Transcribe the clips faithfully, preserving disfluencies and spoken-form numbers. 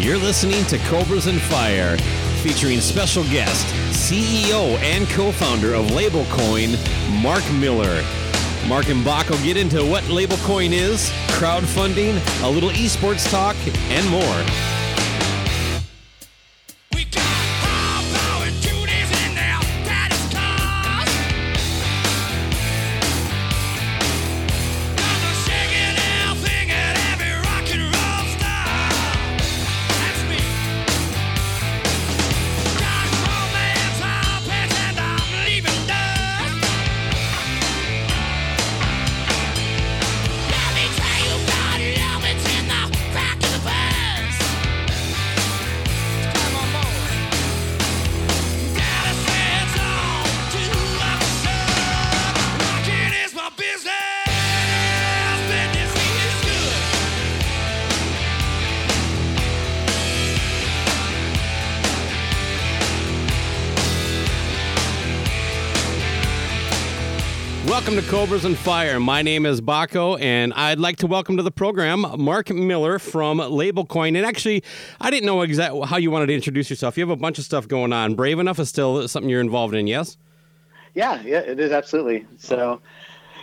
You're listening to Cobras and Fire, featuring special guest, C E O and co-founder of LabelCoin, Mark Miller. Mark and Bach will get into what LabelCoin is, crowdfunding, a little esports talk, and more. Welcome to Cobras and Fire. My name is Baco, and I'd like to welcome to the program Mark Miller from LabelCoin. And actually, I didn't know exactly how you wanted to introduce yourself. You have a bunch of stuff going on. Brave Enough is still something you're involved in, yes? Yeah, yeah, it is, absolutely. So,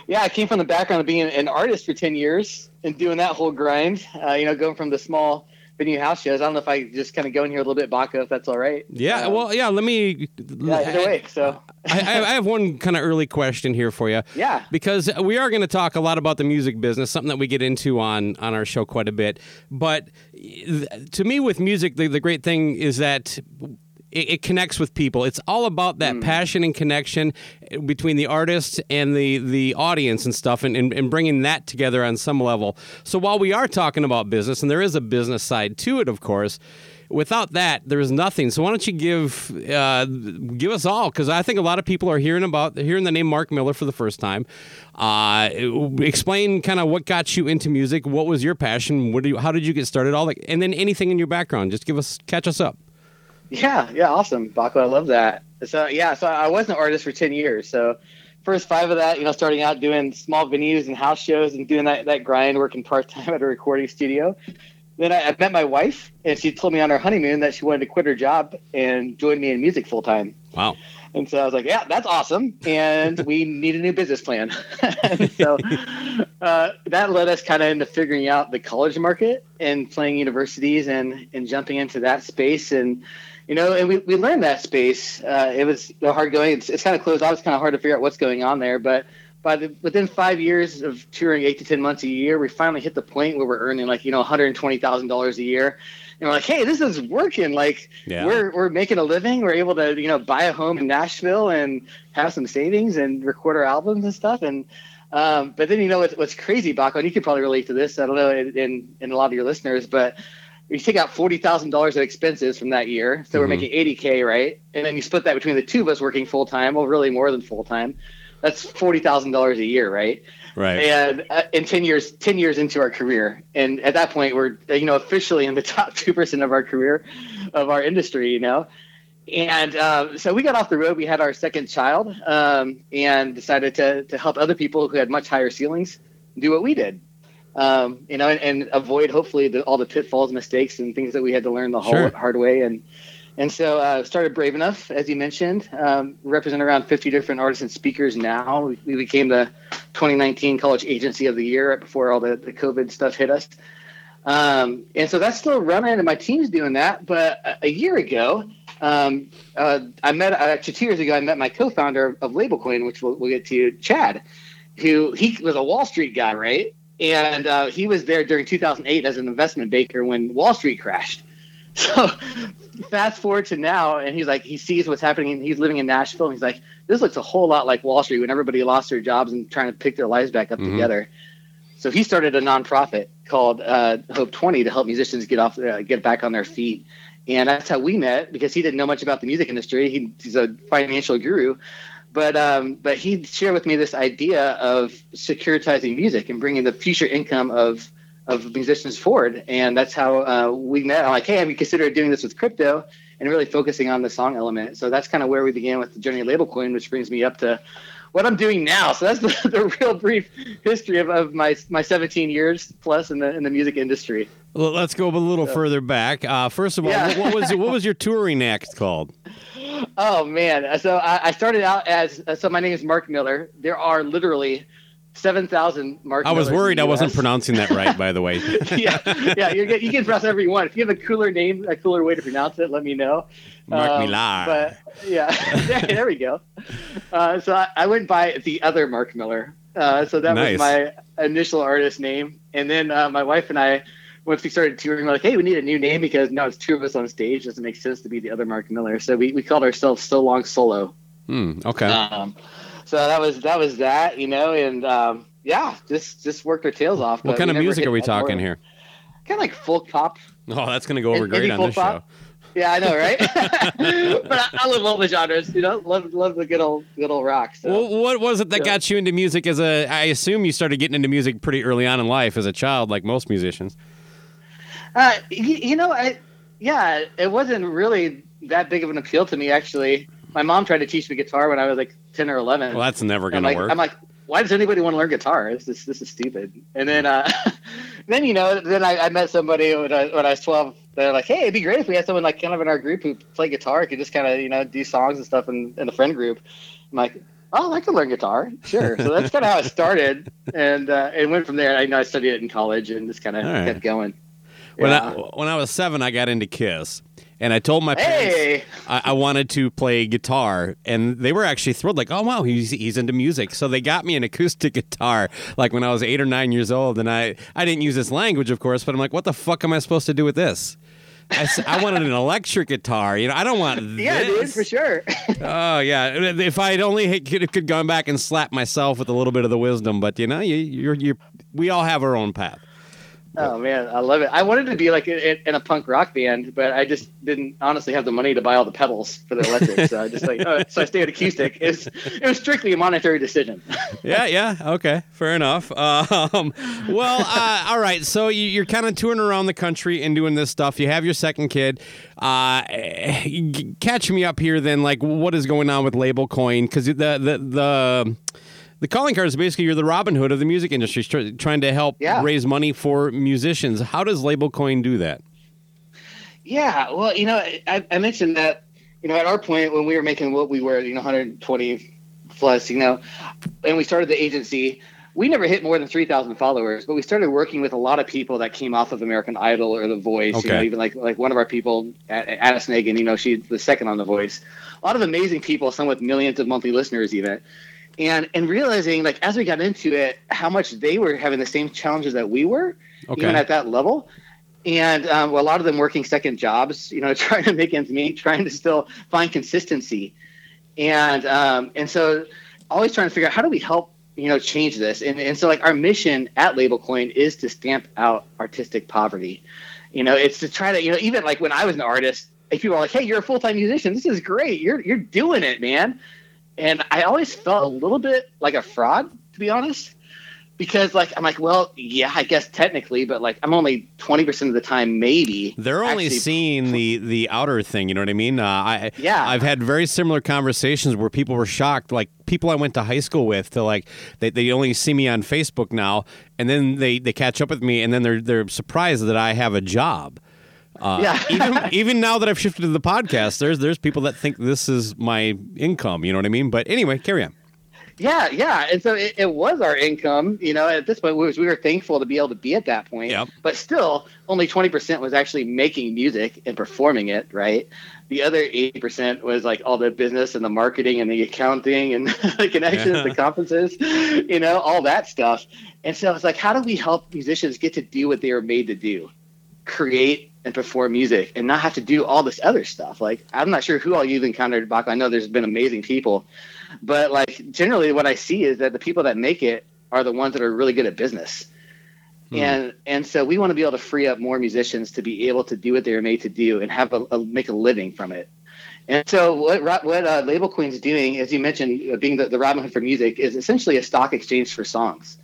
yeah, I came from the background of being an artist for ten years and doing that whole grind, uh, you know, going from the small venue house shows. I don't know if I just kind of go in here a little bit, Baco, if that's all right. Yeah, um, well, yeah, let me... Yeah, either way, so... I, I have one kind of early question here for you. Yeah. Because we are going to talk a lot about the music business, something that we get into on, on our show quite a bit. But to me, with music, the, the great thing is that it, it connects with people. It's all about that mm. passion and connection between the artist and the, the audience and stuff, and, and, and bringing that together on some level. So while we are talking about business, and there is a business side to it, of course, without that, there is nothing. So why don't you give uh, give us all, because I think a lot of people are hearing about hearing the name Mark Miller for the first time. Uh, explain kind of what got you into music. What was your passion? What do you, how did you get started? All that, and then anything in your background. Just give us catch us up. Yeah, yeah, awesome, Baco. I love that. So yeah, so I was an artist for ten years. So first five of that, you know, starting out doing small venues and house shows and doing that that grind, working part time at a recording studio. Then I, I met my wife, and she told me on our honeymoon that she wanted to quit her job and join me in music full time. Wow. And so I was like, yeah, that's awesome. And we need a new business plan. so uh, that led us kind of into figuring out the college market and playing universities and, and jumping into that space. And, you know, and we, we learned that space. Uh, it was hard going. It's, it's kind of closed off. It's kind of hard to figure out what's going on there. But By the, within five years of touring eight to ten months a year, we finally hit the point where we're earning like, you know, one hundred twenty thousand dollars a year. And we're like, hey, this is working. Like yeah. we're, we're making a living. We're able to, you know, buy a home in Nashville and have some savings and record our albums and stuff. And Um, but then, you know, what's, what's crazy, Baco, and you could probably relate to this, I don't know, in, in, in a lot of your listeners, but you take out forty thousand dollars of expenses from that year. So mm-hmm. we're making eighty K, right? And then you split that between the two of us working full time, well, really more than full time. That's forty thousand dollars a year, right? Right. And uh, in ten years, ten years into our career. And at that point, we're, you know, officially in the top two percent of our career, of our industry, you know? And uh, so we got off the road. We had our second child um, and decided to to help other people who had much higher ceilings do what we did, um, you know, and, and avoid hopefully the, all the pitfalls, mistakes, and things that we had to learn the whole sure. hard way. And and so uh, started Brave Enough, as you mentioned. Um, represent around fifty different artists and speakers now. We, we became the twenty nineteen College Agency of the Year right before all the, the COVID stuff hit us. Um, and so that's still running, and my team's doing that. But a, a year ago. Um, uh, I met, actually two years ago, I met my co-founder of LabelCoin, which we'll, we'll get to, Chad, who he was a Wall Street guy, right? And uh, he was there during two thousand eight as an investment banker when Wall Street crashed. So fast forward to now, and he's like, he sees what's happening, and he's living in Nashville, and he's like, this looks a whole lot like Wall Street when everybody lost their jobs and trying to pick their lives back up mm-hmm. together. So he started a nonprofit called uh, Hope twenty to help musicians get off, uh, get back on their feet. And that's how we met, because he didn't know much about the music industry. He, he's a financial guru. But um, but he shared with me this idea of securitizing music and bringing the future income of of musicians forward. And that's how uh, we met. I'm like, hey, have you considered doing this with crypto and really focusing on the song element? So that's kind of where we began with the journey of LabelCoin, which brings me up to what I'm doing now. So that's the, the real brief history of, of my my seventeen years plus in the in the music industry. Well, let's go a little so, further back. Uh, first of all, yeah. what was what was your touring act called? Oh man, so I, I started out as so my name is Mark Miller. There are literally seven thousand Mark. I was Millers worried I wasn't pronouncing that right. By the way, yeah, yeah, you can you can pronounce every one. If you have a cooler name, a cooler way to pronounce it, let me know. Mark um, Millar. But yeah, there, there we go. Uh, so I, I went by the other Mark Miller. Uh, so that nice. was my initial artist name, and then uh, my wife and I. Once we started touring, we're like, hey, we need a new name because now it's two of us on stage. It doesn't make sense to be the other Mark Miller. So we, we called ourselves So Long Solo. Mm, okay. Um, so that was that, was that, you know, and um, yeah, just, just worked our tails off. What kind of music are we talking here? Kind of like folk pop. Oh, that's going to go over great on this show. Yeah, I know, right? But I, I love all the genres, you know. Love, love the good old, good old rock. So. Well, what was it that yeah. got you into music? As a, I assume you started getting into music pretty early on in life as a child, like most musicians. Uh, you, you know, I, yeah, it wasn't really that big of an appeal to me, actually. My mom tried to teach me guitar when I was like ten or eleven. Well, that's never going like, to work. I'm like, why does anybody want to learn guitar? This is, this is stupid. And then, uh, then you know, then I, I met somebody when I, when I was twelve. They're like, hey, it'd be great if we had someone like kind of in our group who played guitar, could just kind of, you know, do songs and stuff in, in a friend group. I'm like, oh, I could learn guitar. Sure. So that's kind of how it started. And uh, it went from there. I you know I studied it in college and just kind of right. kept going. When yeah. I when I was seven, I got into Kiss, and I told my parents hey. I, I wanted to play guitar, and they were actually thrilled, like, oh wow, he's he's into music. So they got me an acoustic guitar, like when I was eight or nine years old, and I I didn't use this language, of course, but I'm like, what the fuck am I supposed to do with this? I, I wanted an electric guitar, you know. I don't want this. Yeah, dude, for sure. Oh yeah, if I'd only could could gone back and slapped myself with a little bit of the wisdom, but you know, you you're you we all have our own path. Oh man, I love it. I wanted to be like in a punk rock band, but I just didn't honestly have the money to buy all the pedals for the electric. So I just like, oh, so I stayed acoustic. It was, it was strictly a monetary decision. Yeah, yeah, okay, fair enough. Um, well, uh, all right. So you, you're kind of touring around the country and doing this stuff. You have your second kid. Uh, catch me up here, then. Like, what is going on with LabelCoin? Because the the the The calling card is basically you're the Robin Hood of the music industry, tr- trying to help yeah. raise money for musicians. How does LabelCoin do that? Yeah, well, you know, I, I mentioned that, you know, at our point when we were making what we were, you know, one hundred twenty plus, you know, and we started the agency, we never hit more than three thousand followers, but we started working with a lot of people that came off of American Idol or The Voice. Okay. You know, even like like one of our people, Anna Snegin, you know, she's the second on The Voice. A lot of amazing people, some with millions of monthly listeners even. And and realizing, like, as we got into it, how much they were having the same challenges that we were, okay. even at that level. And um, well, a lot of them working second jobs, you know, trying to make ends meet, trying to still find consistency. And um, and so always trying to figure out how do we help you know, change this. And and so like our mission at LabelCoin is to stamp out artistic poverty. You know, it's to try to, you know, even like when I was an artist, if people were like, hey, you're a full-time musician, this is great, you're you're doing it, man. And I always felt a little bit like a fraud, to be honest, because like, I'm like, well, yeah, I guess technically, but like, I'm only twenty percent of the time, maybe. They're only actually seeing the, the outer thing. You know what I mean? Uh, I, yeah. I've had very similar conversations where people were shocked, like people I went to high school with, to like, they, they only see me on Facebook now. And then they, they catch up with me and then they're, they're surprised that I have a job. Uh, yeah. even even now that I've shifted to the podcast, there's there's people that think this is my income. You know what I mean? But anyway, carry on. Yeah, yeah. And so it, it was our income. You know, at this point, we, was, we were thankful to be able to be at that point. Yep. But still, only twenty percent was actually making music and performing it, right? The other eighty percent was like all the business and the marketing and the accounting and the connections, yeah. the conferences, you know, all that stuff. And so it's like, how do we help musicians get to do what they were made to do? Create and perform music and not have to do all this other stuff. Like, I'm not sure who all you've encountered, Baco. I know there's been amazing people, but like generally what I see is that the people that make it are the ones that are really good at business. Hmm. And, and so we want to be able to free up more musicians to be able to do what they were made to do and have a, a make a living from it. And so what, what uh, LabelCoin's doing, as you mentioned, being the, the Robin Hood for music, is essentially a stock exchange for songs.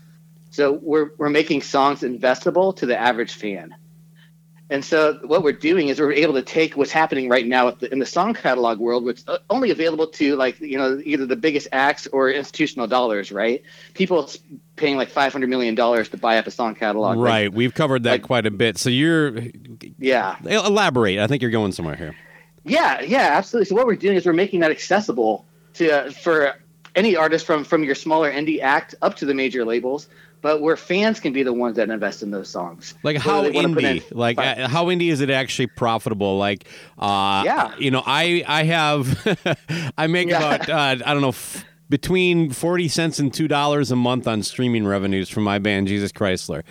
So we're, we're making songs investable to the average fan. And so what we're doing is we're able to take what's happening right now with the, in the song catalog world, which is only available to like, you know, either the biggest acts or institutional dollars, right? People paying like five hundred million dollars to buy up a song catalog. Right. Like, we've covered that like, quite a bit. So you're... Yeah. Elaborate. I think you're going somewhere here. Yeah. Yeah, absolutely. So what we're doing is we're making that accessible to uh, for any artist from, from your smaller indie act up to the major labels. But where fans can be the ones that invest in those songs. Like how indie, like uh, how indie is it actually profitable? Like, uh, yeah. you know, I, I have, I make yeah. about, uh, I don't know, f- between forty cents and two dollars a month on streaming revenues from my band, Jesus Chrysler.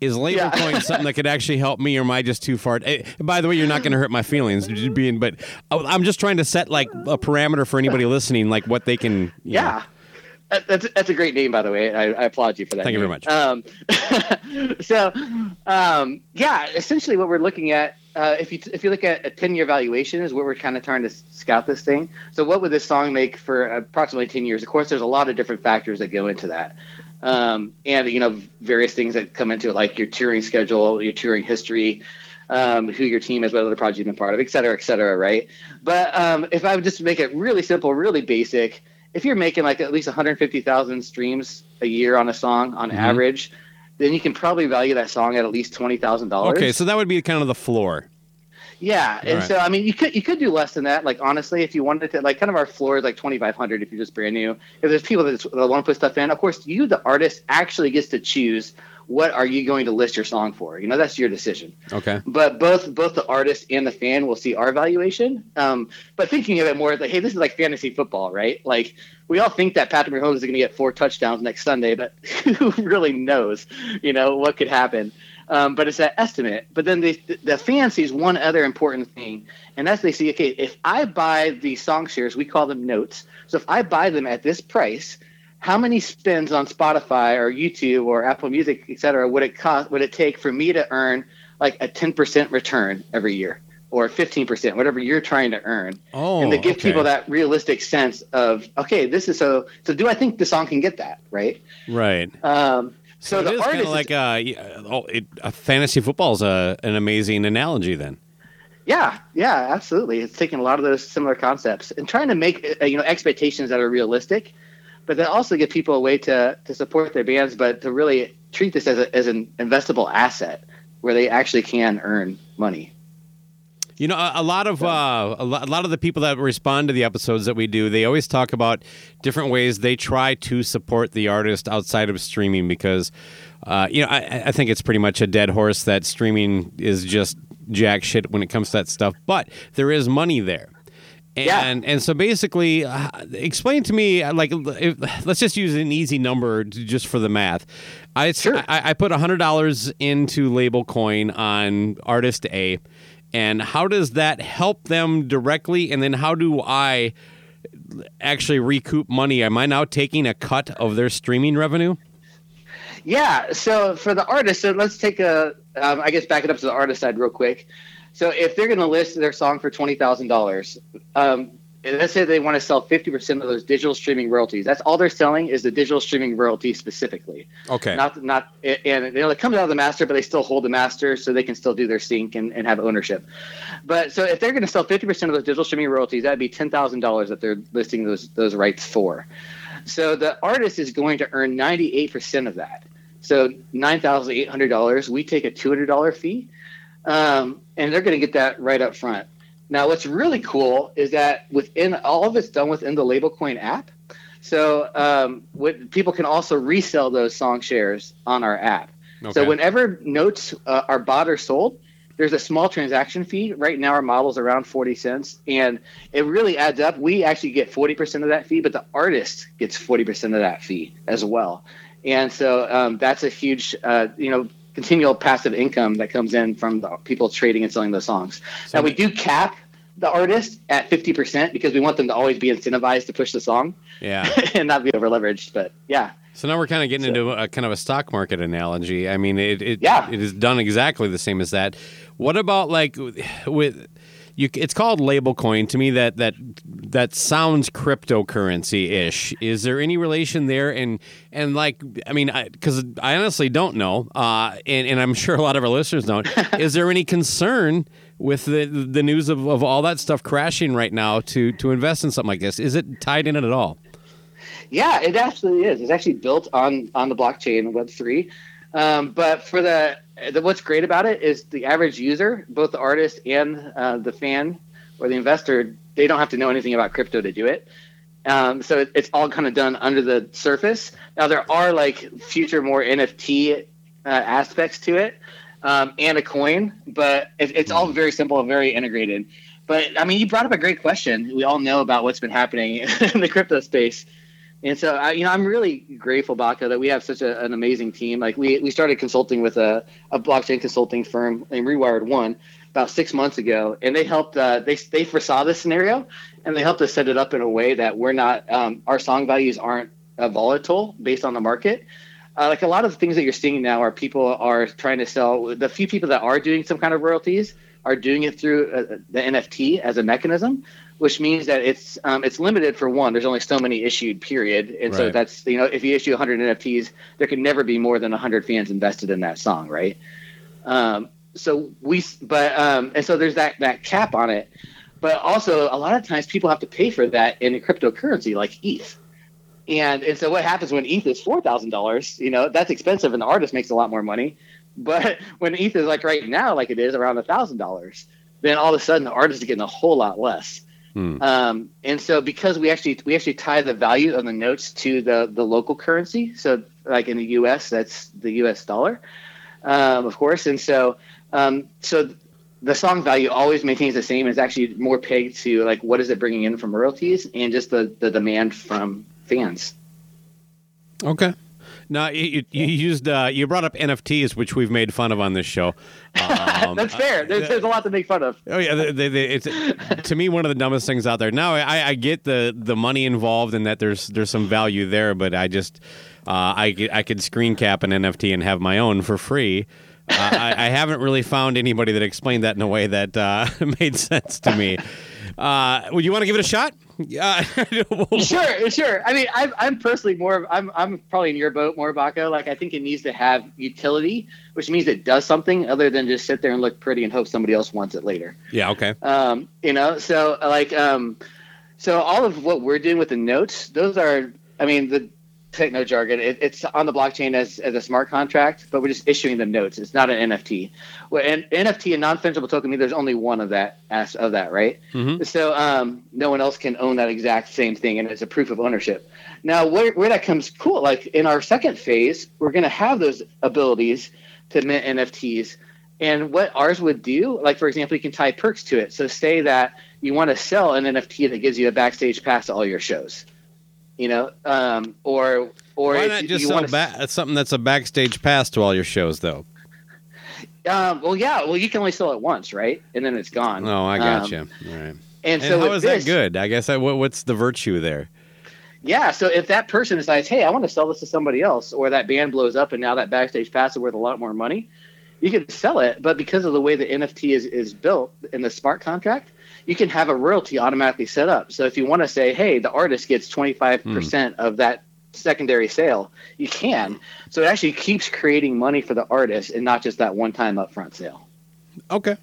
Is LabelCoin yeah. something that could actually help me, or am I just too far? Hey, by the way, you're not going to hurt my feelings. Being, but I'm just trying to set like a parameter for anybody listening, like what they can, you yeah. know, That's that's a great name, by the way. I, I applaud you for that. Thank name. you very much. Um, so, um, yeah, essentially what we're looking at, uh, if you if you look at a ten-year valuation, is what we're kind of trying to scout this thing. So what would this song make for approximately ten years? Of course, there's a lot of different factors that go into that. Um, and, you know, various things that come into it, like your touring schedule, your touring history, um, who your team is, what other projects you've been part of, et cetera, et cetera, right? But um, if I would just make it really simple, really basic, if you're making like at least one hundred fifty thousand streams a year on a song on mm-hmm. average, then you can probably value that song at at least twenty thousand dollars. Okay, so that would be kind of the floor. Yeah, All and right. so I mean, you could you could do less than that. Like honestly, if you wanted to, like kind of our floor is like twenty-five hundred dollars if you're just brand new. If there's people that, that want to put stuff in, of course, you the artist actually gets to choose what are you going to list your song for. You know, that's your decision. Okay. But both both the artist and the fan will see our valuation. Um, but thinking of it more, like, hey, this is like fantasy football, right? Like we all think that Patrick Mahomes is going to get four touchdowns next Sunday, but who really knows? You know what could happen. Um, but it's that estimate. But then the, the fan sees one other important thing, and that's they see, okay, if I buy the song shares, we call them notes. So if I buy them at this price, how many spins on Spotify or YouTube or Apple Music, et cetera, would it cost? Would it take for me to earn like a ten percent return every year or fifteen percent, whatever you're trying to earn? Oh, and to give okay. people that realistic sense of, okay, this is so. So do I think the song can get that? Right. Right. Um, So, so the it is kind of like a, oh, it, a fantasy football is a, an amazing analogy then. Yeah, yeah, absolutely. It's taking a lot of those similar concepts and trying to make you know expectations that are realistic, but that also give people a way to, to support their bands, but to really treat this as, a, as an investable asset where they actually can earn money. You know, a, a lot of uh, a lot of the people that respond to the episodes that we do, they always talk about different ways they try to support the artist outside of streaming because, uh, you know, I, I think it's pretty much a dead horse that streaming is just jack shit when it comes to that stuff. But there is money there. And yeah. and so basically, uh, explain to me, like, if, let's just use an easy number to, just for the math. I, sure. I, I put one hundred dollars into LabelCoin on Artist A. And how does that help them directly? And then how do I actually recoup money? Am I now taking a cut of their streaming revenue? Yeah. So for the artists, so let's take a, um, I guess, back it up to the artist side real quick. So if they're going to list their song for twenty thousand dollars, um, let's say they want to sell fifty percent of those digital streaming royalties. That's all they're selling is the digital streaming royalty specifically. Okay. Not, not, and you know, it comes out of the master, but they still hold the master, so they can still do their sync and, and have ownership. But so if they're going to sell fifty percent of those digital streaming royalties, that'd be ten thousand dollars that they're listing those, those rights for. So the artist is going to earn ninety-eight percent of that. So nine thousand eight hundred dollars, we take a two hundred dollars fee, um, and they're going to get that right up front. Now, what's really cool is that within all of it's done within the LabelCoin app. So um, what, people can also resell those song shares on our app. Okay. So whenever notes uh, are bought or sold, there's a small transaction fee. Right now, our model's around forty cents, and it really adds up. We actually get forty percent of that fee, but the artist gets forty percent of that fee as well. And so um, that's a huge, uh, you know, continual passive income that comes in from the people trading and selling those songs. So now, we do cap the artist at fifty percent because we want them to always be incentivized to push the song, yeah, and not be over leveraged. But yeah. So now we're kind of getting so. into a kind of a stock market analogy. I mean, it it, yeah. it is done exactly the same as that. What about like with you? It's called LabelCoin. To me, that that that sounds cryptocurrency ish. Is there any relation there? And and like, I mean, because I, I honestly don't know, uh, and and I'm sure a lot of our listeners don't. Is there any concern with the the news of, of all that stuff crashing right now to to invest in something like this? Is it tied in it at all? Yeah, it actually is. It's actually built on on the blockchain, Web three. Um, but for the, the what's great about it is the average user, both the artist and uh, the fan or the investor, they don't have to know anything about crypto to do it. Um, so it, it's all kind of done under the surface. Now, there are like future more N F T uh, aspects to it um, and a coin, but it, it's all very simple and very integrated. But, I mean, you brought up a great question. We all know about what's been happening in the crypto space. And so, I, you know, I'm really grateful, Baca, that we have such a, an amazing team. Like we, we started consulting with a, a blockchain consulting firm named Rewired One about six months ago, and they helped. Uh, they they foresaw this scenario, and they helped us set it up in a way that we're not um, our song values aren't uh, volatile based on the market. Uh, like a lot of the things that you're seeing now are people are trying to sell. The few people that are doing some kind of royalties are doing it through uh, the N F T as a mechanism, which means that it's um, it's limited for one. There's only so many issued, period. And right. So that's, you know, if you issue one hundred N F Ts, there can never be more than one hundred fans invested in that song, right? Um, so we, but, um, and so there's that, that cap on it. But also, a lot of times people have to pay for that in a cryptocurrency like E T H. And, and so what happens when E T H is four thousand dollars, you know, that's expensive and the artist makes a lot more money. But when E T H is like right now, like it is around one thousand dollars, then all of a sudden the artist is getting a whole lot less. Hmm. Um, and so because we actually we actually tie the value of the notes to the, the local currency. So like in the U S, that's the U S dollar, um, of course. And so um, so the song value always maintains the same. It's actually more pegged to like what is it bringing in from royalties and just the, the demand from fans. Okay. No, you, you used uh, you brought up N F Ts, which we've made fun of on this show. Um, That's fair. There's, there's a lot to make fun of. Oh yeah, they, they, they, it's to me one of the dumbest things out there. Now I, I get the, the money involved and that there's there's some value there, but I just uh, I I could screen cap an N F T and have my own for free. Uh, I, I haven't really found anybody that explained that in a way that uh, made sense to me. Uh, would you want to give it a shot? Yeah, sure, sure. I mean, I'm, I'm personally more. I'm, I'm probably in your boat more, Baco. Like, I think it needs to have utility, which means it does something other than just sit there and look pretty and hope somebody else wants it later. Yeah. Okay. Um, you know, so like, um, so all of what we're doing with the notes, those are, I mean, the techno jargon. It, it's on the blockchain as as a smart contract, but we're just issuing the notes. It's not an N F T. Well, an N F T, a non-fungible token, means there's only one of that as of that, right? Mm-hmm. So um, no one else can own that exact same thing, and it's a proof of ownership. Now, where where that comes cool, like in our second phase, we're going to have those abilities to mint N F Ts, and what ours would do, like for example, you can tie perks to it. So say that you want to sell an N F T that gives you a backstage pass to all your shows. You know, um, or or why not just sell ba- something that's a backstage pass to all your shows, though? Um, well, yeah, well, you can only sell it once, right? And then it's gone. Oh, I got um, you. All right. And, and so how is this, that good? I guess I, what, what's the virtue there? Yeah, so if that person decides, hey, I want to sell this to somebody else, or that band blows up and now that backstage pass is worth a lot more money, you can sell it. But because of the way the N F T is, is built in the smart contract, you can have a royalty automatically set up. So if you want to say, hey, the artist gets twenty-five percent mm. of that secondary sale, you can. So it actually keeps creating money for the artist and not just that one-time upfront sale. Okay.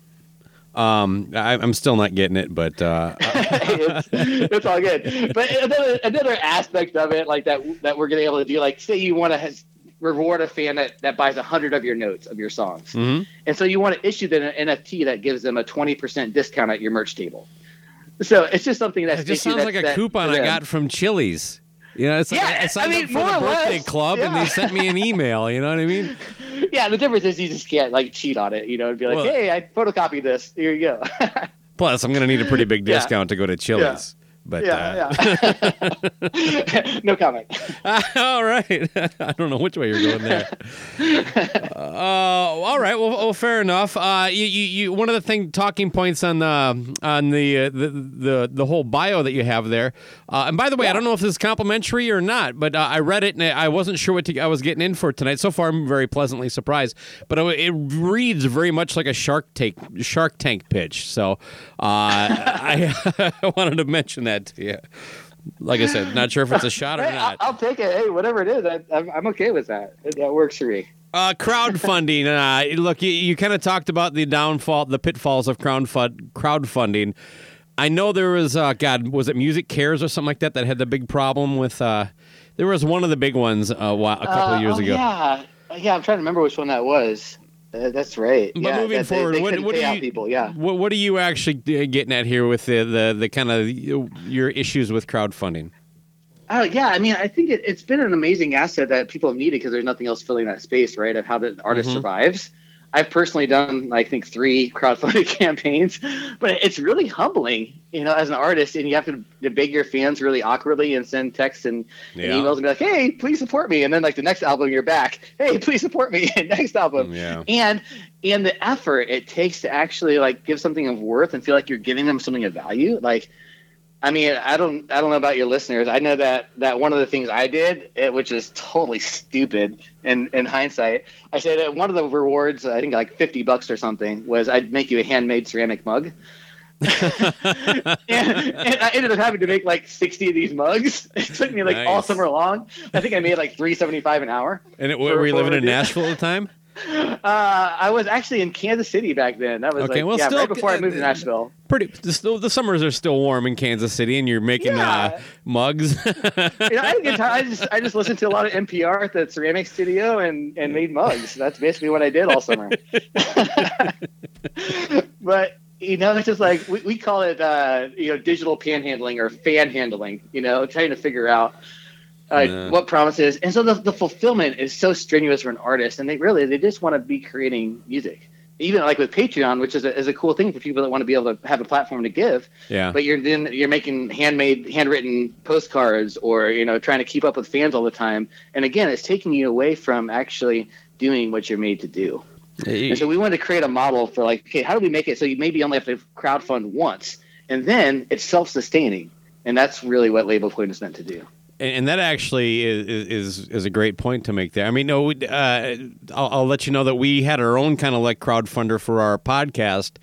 Um, I, I'm still not getting it, but uh, it's, it's all good. But another, another aspect of it, like that, that we're going to be able to do, like say you want to reward a fan that, that buys a hundred of your notes of your songs, mm-hmm. and so you want to issue them an N F T that gives them a twenty percent discount at your merch table. So it's just something that's it just sounds that, like a that, coupon that, I got from Chili's. You know, it's yeah, like I signed I mean, up for the birthday less. club, yeah. and they sent me an email. You know what I mean? Yeah, the difference is you just can't like cheat on it. You know, and be like, well, hey, I photocopied this. Here you go. Plus, I'm going to need a pretty big discount yeah. to go to Chili's. Yeah. But yeah, uh... yeah. no comment. Uh, all right, I don't know which way you're going there. Uh, all right, well, well fair enough. Uh, you, you, you, one of the thing talking points on the on the uh, the, the the whole bio that you have there. Uh, and by the way, yeah. I don't know if this is complimentary or not, but uh, I read it and I wasn't sure what to, I was getting in for tonight. So far, I'm very pleasantly surprised. But it, it reads very much like a Shark Tank Shark Tank pitch. So uh, I, I wanted to mention that. Yeah, like I said, not sure if it's a shot or hey, not. I'll, I'll take it. Hey, whatever it is, I, I'm, I'm okay with that. That works for me. Uh, crowdfunding. uh, look, you, you kind of talked about the downfall, the pitfalls of crowdfund, crowdfunding. I know there was, uh, God, was it Music Cares or something like that that had the big problem with? Uh, there was one of the big ones uh, a couple uh, of years oh, ago. Yeah, yeah. I'm trying to remember which one that was. Uh, that's right. But yeah, moving forward, they, they what, what, do you, people, yeah. what, what are you actually getting at here with the, the, the kind of your issues with crowdfunding? Oh, yeah. I mean, I think it, it's been an amazing asset that people have needed because there's nothing else filling that space, right, of how the artist mm-hmm. survives. I've personally done, I think, three crowdfunding campaigns, but it's really humbling, you know, as an artist, and you have to debate your fans really awkwardly and send texts and, yeah. and emails and be like, hey, please support me. And then like the next album, you're back. Hey, please support me. Next album. Yeah. And, and the effort it takes to actually like give something of worth and feel like you're giving them something of value. Like, I mean, I don't, I don't know about your listeners. I know that, that one of the things I did, it, which is totally stupid, in, in hindsight, I said that one of the rewards, I think like fifty bucks or something, was I'd make you a handmade ceramic mug. and, and I ended up having to make like sixty of these mugs. It took me like nice. all summer long. I think I made like three seventy-five an hour. And it, were you living in Nashville at the time? Uh, I was actually in Kansas City back then. That was okay, like well, yeah, still, right before I moved uh, to Nashville. Pretty, the, the summers are still warm in Kansas City, and you're making yeah. uh, mugs. you know, I, get I just I just listened to a lot of N P R at the ceramic studio and, and made mugs. That's basically what I did all summer. But you know, it's just like we, we call it uh, you know digital panhandling or fan handling. You know, trying to figure out. Uh, yeah. What promises, and so the, the fulfillment is so strenuous for an artist, and they really they just want to be creating music. Even like with Patreon, which is a, is a cool thing for people that want to be able to have a platform to give. Yeah. But you're then you're making handmade, handwritten postcards, or you know, trying to keep up with fans all the time. And again, it's taking you away from actually doing what you're made to do. Hey. And so we wanted to create a model for like, okay, how do we make it so you maybe only have to crowdfund once, and then it's self-sustaining, and that's really what LabelCoin is meant to do. And that actually is, is is a great point to make there. I mean, no, uh, I'll, I'll let you know that we had our own kind of like crowdfunder for our podcast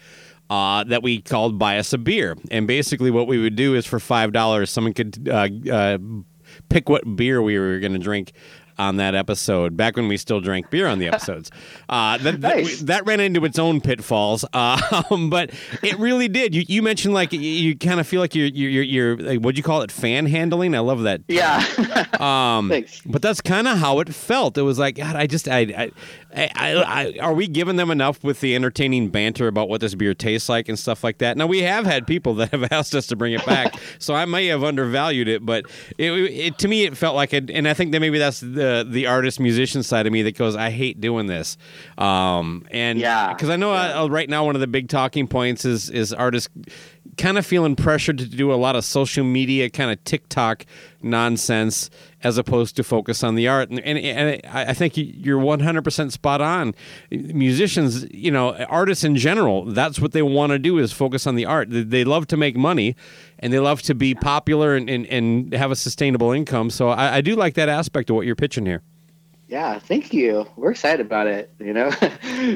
uh, that we called Buy Us a Beer. And basically what we would do is for five dollars, someone could uh, uh, pick what beer we were going to drink on that episode, back when we still drank beer on the episodes. Uh, that, nice. that, that ran into its own pitfalls, um, but it really did. You, you mentioned, like, you, you kind of feel like you're, you're, you're like, what'd you call it, fan handling? I love that. Yeah. um, Thanks. But that's kind of how it felt. It was like, God, I just, I, I, I, I, I, are we giving them enough with the entertaining banter about what this beer tastes like and stuff like that? Now, we have had people that have asked us to bring it back, so I may have undervalued it, but it, it to me, it felt like, it, and I think that maybe that's the, Uh, the artist musician side of me that goes, I hate doing this, um, and because yeah. I know yeah. I, right now one of the big talking points is is artists kind of feeling pressured to do a lot of social media kind of TikTok nonsense as opposed to focus on the art. And, and, and I think you're one hundred percent spot on. Musicians, you know, artists in general, that's what they want to do is focus on the art. They love to make money and they love to be popular and, and, and have a sustainable income. So I, I do like that aspect of what you're pitching here. Yeah, thank you. We're excited about it, you know,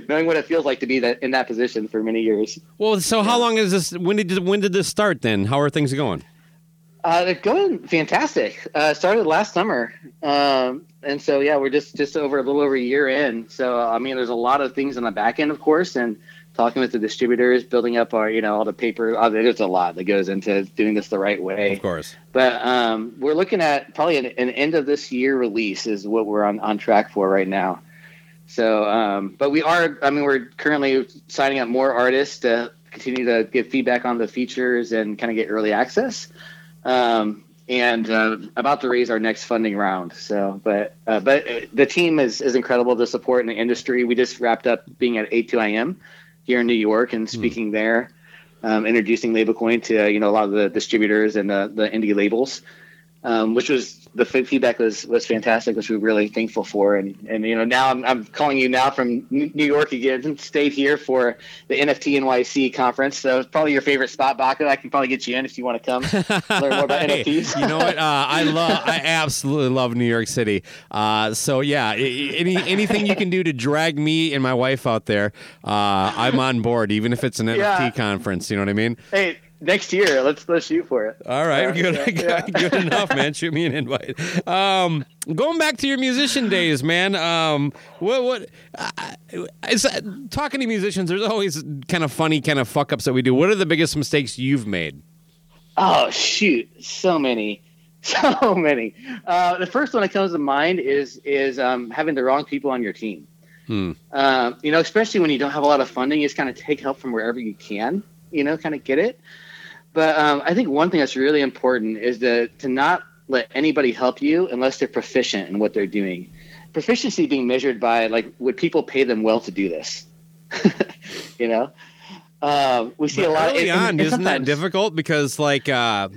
knowing what it feels like to be that in that position for many years. Well, so how long is this? When did when did this start then? How are things going? Uh, they're going fantastic. Uh, started last summer. Um, and so, yeah, we're just, just over a little over a year in. So, I mean, there's a lot of things on the back end, of course, and talking with the distributors, building up our, you know, all the paper. Oh, there's a lot that goes into doing this the right way. Of course. But um, we're looking at probably an, an end of this year release is what we're on, on track for right now. So, um, but we are, I mean, we're currently signing up more artists to continue to get feedback on the features and kind of get early access. Um, and uh, about to raise our next funding round. So, but uh, but the team is, is incredible. The support in the industry. We just wrapped up being at A two I M here in New York and speaking mm. there, um, introducing LabelCoin to uh, you know a lot of the distributors and the, the indie labels, um, which was the f- feedback was was fantastic, which we were really thankful for. And and you know now I'm I'm calling you now from New York again, stayed here for the N F T N Y C conference. So it's probably your favorite spot, Baca. I can probably get you in if you want to come learn more about hey, N F Ts. You know what? Uh, I love I absolutely love New York City. Uh, so yeah, any anything you can do to drag me and my wife out there, uh, I'm on board. Even if it's an yeah. N F T conference, you know what I mean? Hey. Next year, let's let's shoot for it. All right, yeah, good, yeah. good, good enough, man. Shoot me an invite. Um, going back to your musician days, man. Um, what what? Uh, it's, uh, talking to musicians, there's always kind of funny kind of fuck ups that we do. What are the biggest mistakes you've made? Oh shoot, so many, so many. Uh, the first one that comes to mind is is um, having the wrong people on your team. Hmm. Uh, you know, especially when you don't have a lot of funding, you just kind of take help from wherever you can. You know, kind of get it. But um, I think one thing that's really important is to, to not let anybody help you unless they're proficient in what they're doing. Proficiency being measured by, like, would people pay them well to do this? you know? Uh, we see but a lot early of... Early on, and, and isn't that difficult? Because, like, uh,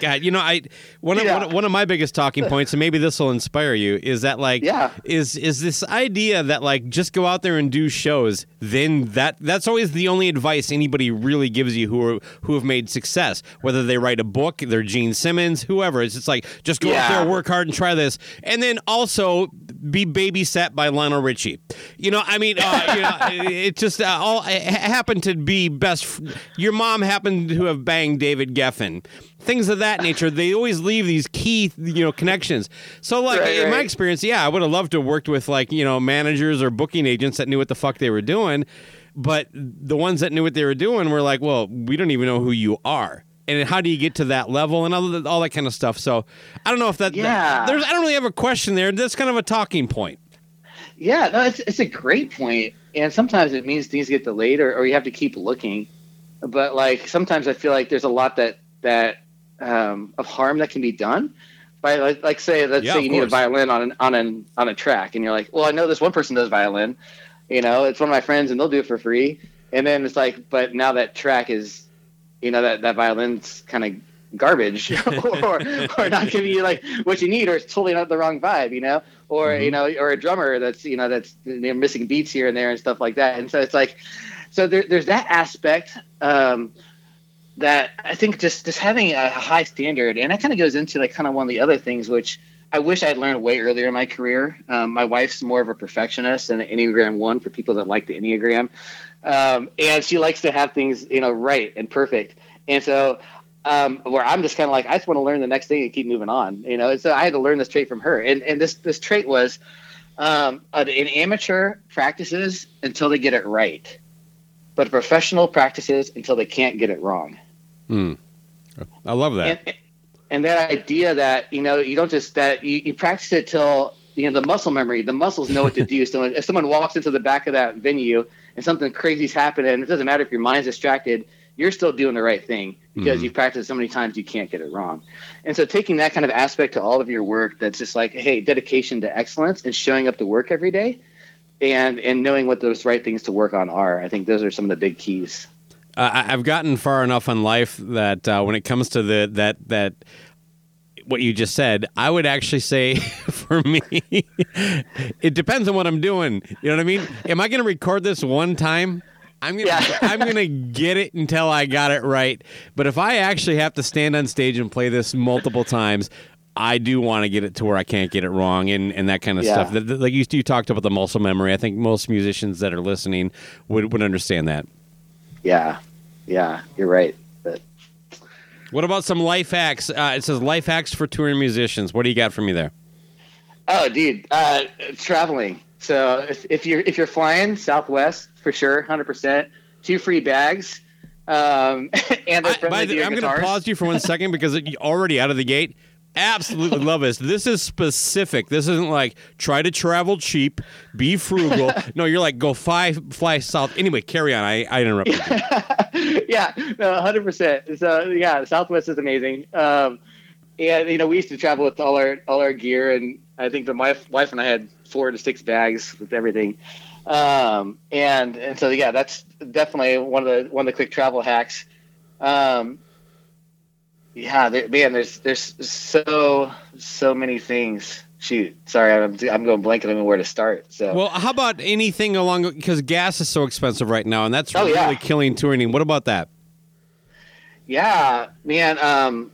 God, you know, I one of, yeah. one, of, one of my biggest talking points, and maybe this will inspire you, is that, like, yeah. is is this idea that, like, just go out there and do shows, then that that's always the only advice anybody really gives you who are, who have made success, whether they write a book, they're Gene Simmons, whoever. It's just like, just go yeah. out there, work hard, and try this. And then also be babysat by Lionel Richie. You know, I mean, uh, you know, it, it just uh, all it happened to be best. F- Your mom happened to have banged David Geffen. Things of that nature. They always leave these key, you know, connections. So, like, right, in right. my experience, yeah, I would have loved to have worked with, like, you know, managers or booking agents that knew what the fuck they were doing. But the ones that knew what they were doing were like, well, we don't even know who you are. And how do you get to that level and all, all that kind of stuff. So I don't know if that, yeah. that there's, I don't really have a question there. That's kind of a talking point. Yeah, no, it's, it's a great point. And sometimes it means things get delayed or, or you have to keep looking. But, like, sometimes I feel like there's a lot that, that, um, of harm that can be done by, like, like say, let's yeah, say you need course. a violin on an, on an, on a track. And you're like, well, I know this one person does violin, you know, it's one of my friends and they'll do it for free. And then it's like, but now that track is, you know, that, that violin's kind of garbage or, or not giving you, like, what you need, or it's totally not the wrong vibe, you know, or, mm-hmm. you know, or a drummer that's, you know, that's they're missing beats here and there and stuff like that. And so it's like, so there, there's that aspect um, that I think just, just having a high standard. And that kind of goes into, like, kind of one of the other things, which I wish I'd learned way earlier in my career. Um, my wife's more of a perfectionist and an Enneagram one for people that like the Enneagram. Um, and she likes to have things, you know, right and perfect. And so, um, where I'm just kind of like, I just want to learn the next thing and keep moving on, you know? And so I had to learn this trait from her. And, and this, this trait was, um, an amateur practices until they get it right, but a professional practices until they can't get it wrong. Mm. I love that. And, and that idea that, you know, you don't just, that you, you practice it till, you know, the muscle memory, the muscles know what to do. So if someone walks into the back of that venue and something crazy's happening, it doesn't matter if your mind's distracted, you're still doing the right thing because mm-hmm. you've practiced so many times you can't get it wrong. And so taking that kind of aspect to all of your work, that's just like, hey, dedication to excellence and showing up to work every day and, and knowing what those right things to work on are. I think those are some of the big keys. Uh, I've gotten far enough in life that uh, when it comes to the that that what you just said, I would actually say for me, it depends on what I'm doing. You know what I mean? Am I going to record this one time? I'm gonna yeah. I'm gonna get it until I got it right. But if I actually have to stand on stage and play this multiple times, I do want to get it to where I can't get it wrong and, and that kind of yeah. stuff. Like you, you talked about the muscle memory. I think most musicians that are listening would, would understand that. Yeah, yeah, you're right. But... What about some life hacks? Uh, it says life hacks for touring musicians. What do you got for me there? Oh, dude, uh, traveling. So if, if you're if you're flying Southwest for sure, one hundred percent, two free bags. Um, and I, by the, I'm going to pause you for one second because you're already out of the gate. Absolutely love this. This is specific. This isn't like try to travel cheap, be frugal. No, you're like go fly fly south. Anyway, carry on. I, I interrupted. Yeah, no, one hundred percent. So yeah, Southwest is amazing. Um, and you know, we used to travel with all our all our gear, and I think that my wife and I had four to six bags with everything. Um, and and so yeah, that's definitely one of the one of the quick travel hacks. Um, Yeah, there, man. There's there's so so many things. Shoot, sorry, I'm I'm going blank. I don't know where to start. So well, how about anything along because gas is so expensive right now, and that's oh, really yeah. killing touring. What about that? Yeah, man. Um,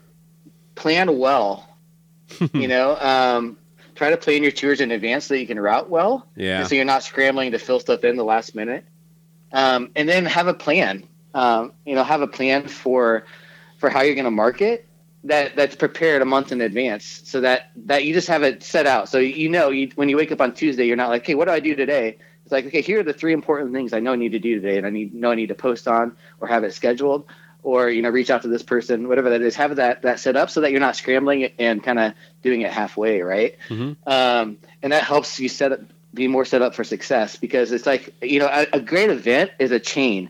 plan well. You know, um, try to plan your tours in advance so that you can route well. Yeah. So you're not scrambling to fill stuff in the last minute. Um, and then have a plan. Um, you know, have a plan for. for how you're going to market that that's prepared a month in advance so that, that you just have it set out. So, you know, you, when you wake up on Tuesday, you're not like, hey, what do I do today? It's like, okay, here are the three important things I know I need to do today. And I need, know I need to post on or have it scheduled or, you know, reach out to this person, whatever that is, have that, that set up so that you're not scrambling and kind of doing it halfway. Right. Mm-hmm. Um, and that helps you set up, be more set up for success because it's like, you know, a, a great event is a chain.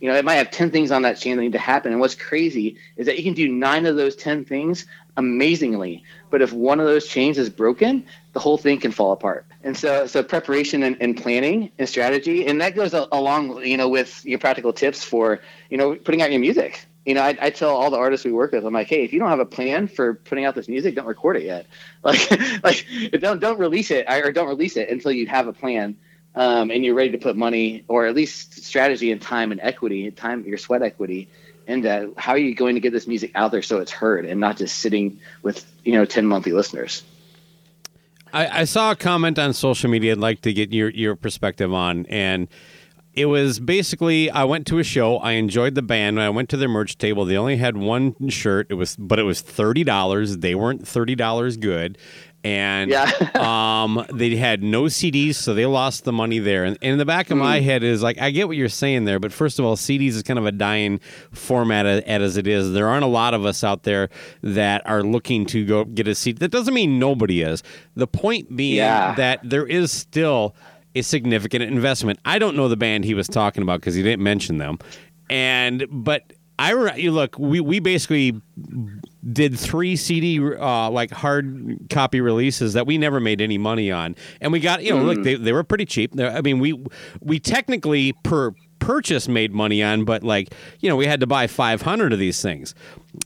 You know, it might have ten things on that chain that need to happen. And what's crazy is that you can do nine of those ten things amazingly. But if one of those chains is broken, the whole thing can fall apart. And so so preparation and, and planning and strategy. And that goes along, you know, with your practical tips for, you know, putting out your music. You know, I, I tell all the artists we work with, I'm like, hey, if you don't have a plan for putting out this music, don't record it yet. Like, like don't, don't release it or don't release it until you have a plan. Um, and you're ready to put money or at least strategy and time and equity, time, your sweat equity into how are you going to get this music out there so it's heard and not just sitting with, you know, ten monthly listeners. I, I saw a comment on social media I'd like to get your, your perspective on. And it was basically I went to a show. I enjoyed the band. When I went to their merch table, they only had one shirt. It was but it was thirty dollars. They weren't thirty dollars good. And yeah. um, they had no C Ds, so they lost the money there. And, and in the back of mm. my head is like, I get what you're saying there, but first of all, C Ds is kind of a dying format as, as it is. There aren't a lot of us out there that are looking to go get a C D. That doesn't mean nobody is. The point being yeah. that there is still a significant investment. I don't know the band he was talking about because he didn't mention them. And but I look, we we basically did three C D uh, like hard copy releases that we never made any money on, and we got you know mm. look they they were pretty cheap. I mean we we technically per purchase made money on, but like you know we had to buy five hundred of these things